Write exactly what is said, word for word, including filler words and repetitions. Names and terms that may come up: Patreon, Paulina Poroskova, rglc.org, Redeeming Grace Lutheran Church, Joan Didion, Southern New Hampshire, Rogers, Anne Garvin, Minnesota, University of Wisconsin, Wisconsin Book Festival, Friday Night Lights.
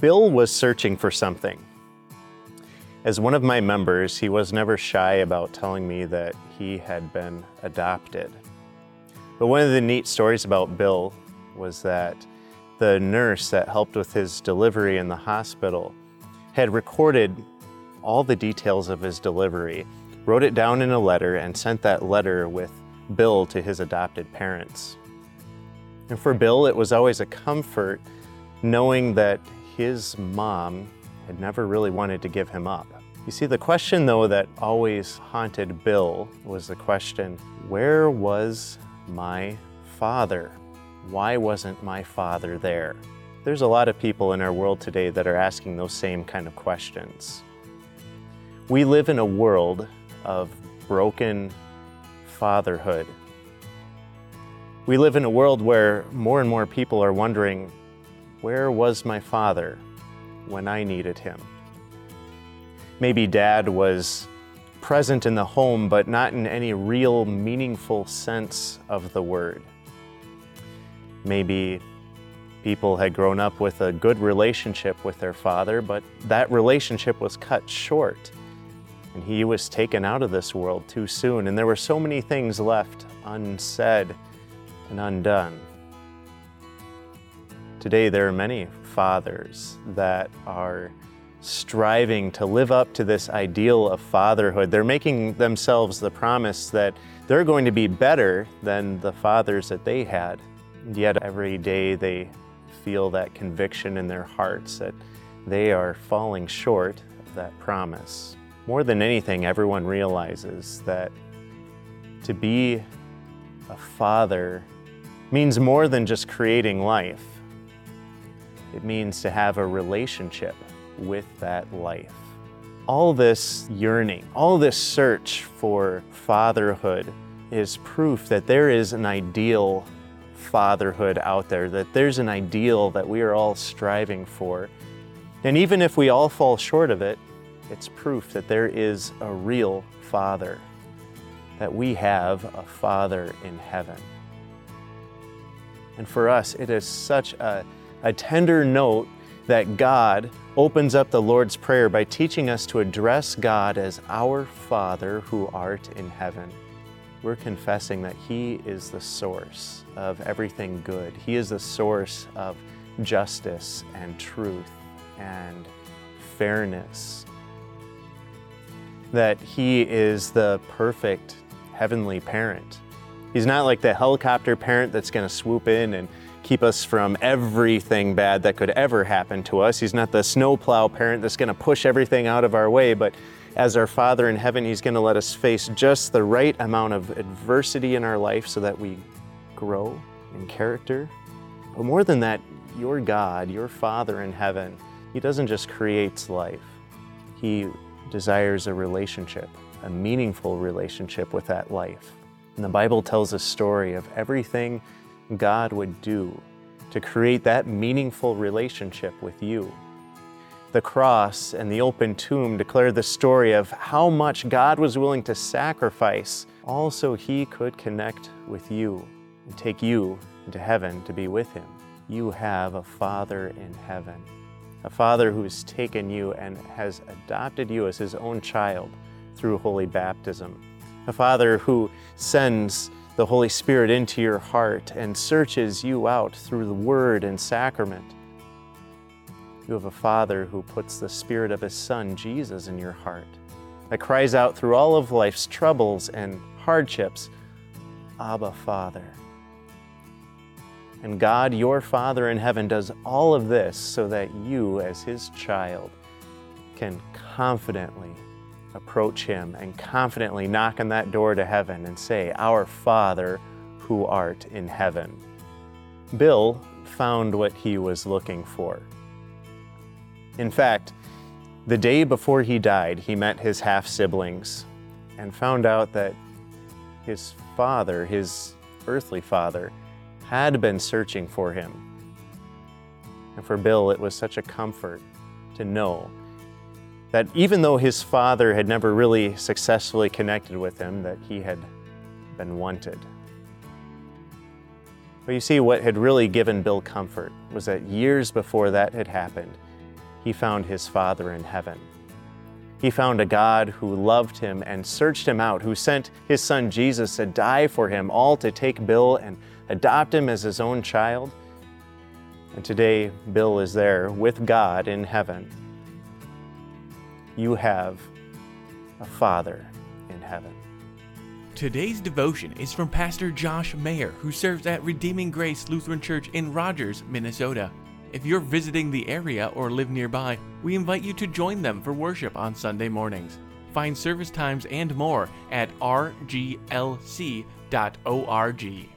Bill was searching for something. As one of my members, he was never shy about telling me that he had been adopted. But one of the neat stories about Bill was that the nurse that helped with his delivery in the hospital had recorded all the details of his delivery, wrote it down in a letter, and sent that letter with Bill to his adopted parents. And for Bill, it was always a comfort knowing that his mom had never really wanted to give him up. You see, the question though that always haunted Bill was the question, where was my father? Why wasn't my father there? There's a lot of people in our world today that are asking those same kind of questions. We live in a world of broken fatherhood. We live in a world where more and more people are wondering, where was my father when I needed him? Maybe dad was present in the home, but not in any real meaningful sense of the word. Maybe people had grown up with a good relationship with their father, but that relationship was cut short, and he was taken out of this world too soon, and there were so many things left unsaid and undone. Today, there are many fathers that are striving to live up to this ideal of fatherhood. They're making themselves the promise that they're going to be better than the fathers that they had. And yet every day they feel that conviction in their hearts that they are falling short of that promise. More than anything, everyone realizes that to be a father means more than just creating life. It means to have a relationship with that life. All this yearning, all this search for fatherhood is proof that there is an ideal fatherhood out there, that there's an ideal that we are all striving for. And even if we all fall short of it, it's proof that there is a real father, that we have a father in heaven. And for us, it is such a A tender note that God opens up the Lord's Prayer by teaching us to address God as our Father who art in heaven. We're confessing that He is the source of everything good. He is the source of justice and truth and fairness. That He is the perfect heavenly parent. He's not like the helicopter parent that's going to swoop in and keep us from everything bad that could ever happen to us. He's not the snowplow parent that's going to push everything out of our way, but as our Father in heaven, He's going to let us face just the right amount of adversity in our life so that we grow in character. But more than that, your God, your Father in heaven, He doesn't just create life. He desires a relationship, a meaningful relationship with that life. And the Bible tells a story of everything God would do to create that meaningful relationship with you. The cross and the open tomb declare the story of how much God was willing to sacrifice, all so He could connect with you and take you into heaven to be with Him. You have a Father in heaven, a Father who has taken you and has adopted you as His own child through holy baptism, a Father who sends the Holy Spirit into your heart and searches you out through the Word and sacrament. You have a Father who puts the Spirit of His Son, Jesus, in your heart, that cries out through all of life's troubles and hardships, Abba, Father. And God, your Father in heaven, does all of this so that you, as His child, can confidently approach Him and confidently knock on that door to heaven and say, Our Father who art in heaven. Bill found what he was looking for. In fact, the day before he died, he met his half-siblings and found out that his father, his earthly father, had been searching for him. And for Bill, it was such a comfort to know that even though his father had never really successfully connected with him, that he had been wanted. But you see, what had really given Bill comfort was that years before that had happened, he found his Father in heaven. He found a God who loved him and searched him out, who sent his son Jesus to die for him, all to take Bill and adopt him as his own child. And today, Bill is there with God in heaven. You have a Father in heaven. Today's devotion is from Pastor Josh Mayer, who serves at Redeeming Grace Lutheran Church in Rogers, Minnesota. If you're visiting the area or live nearby, we invite you to join them for worship on Sunday mornings. Find service times and more at r g l c dot org.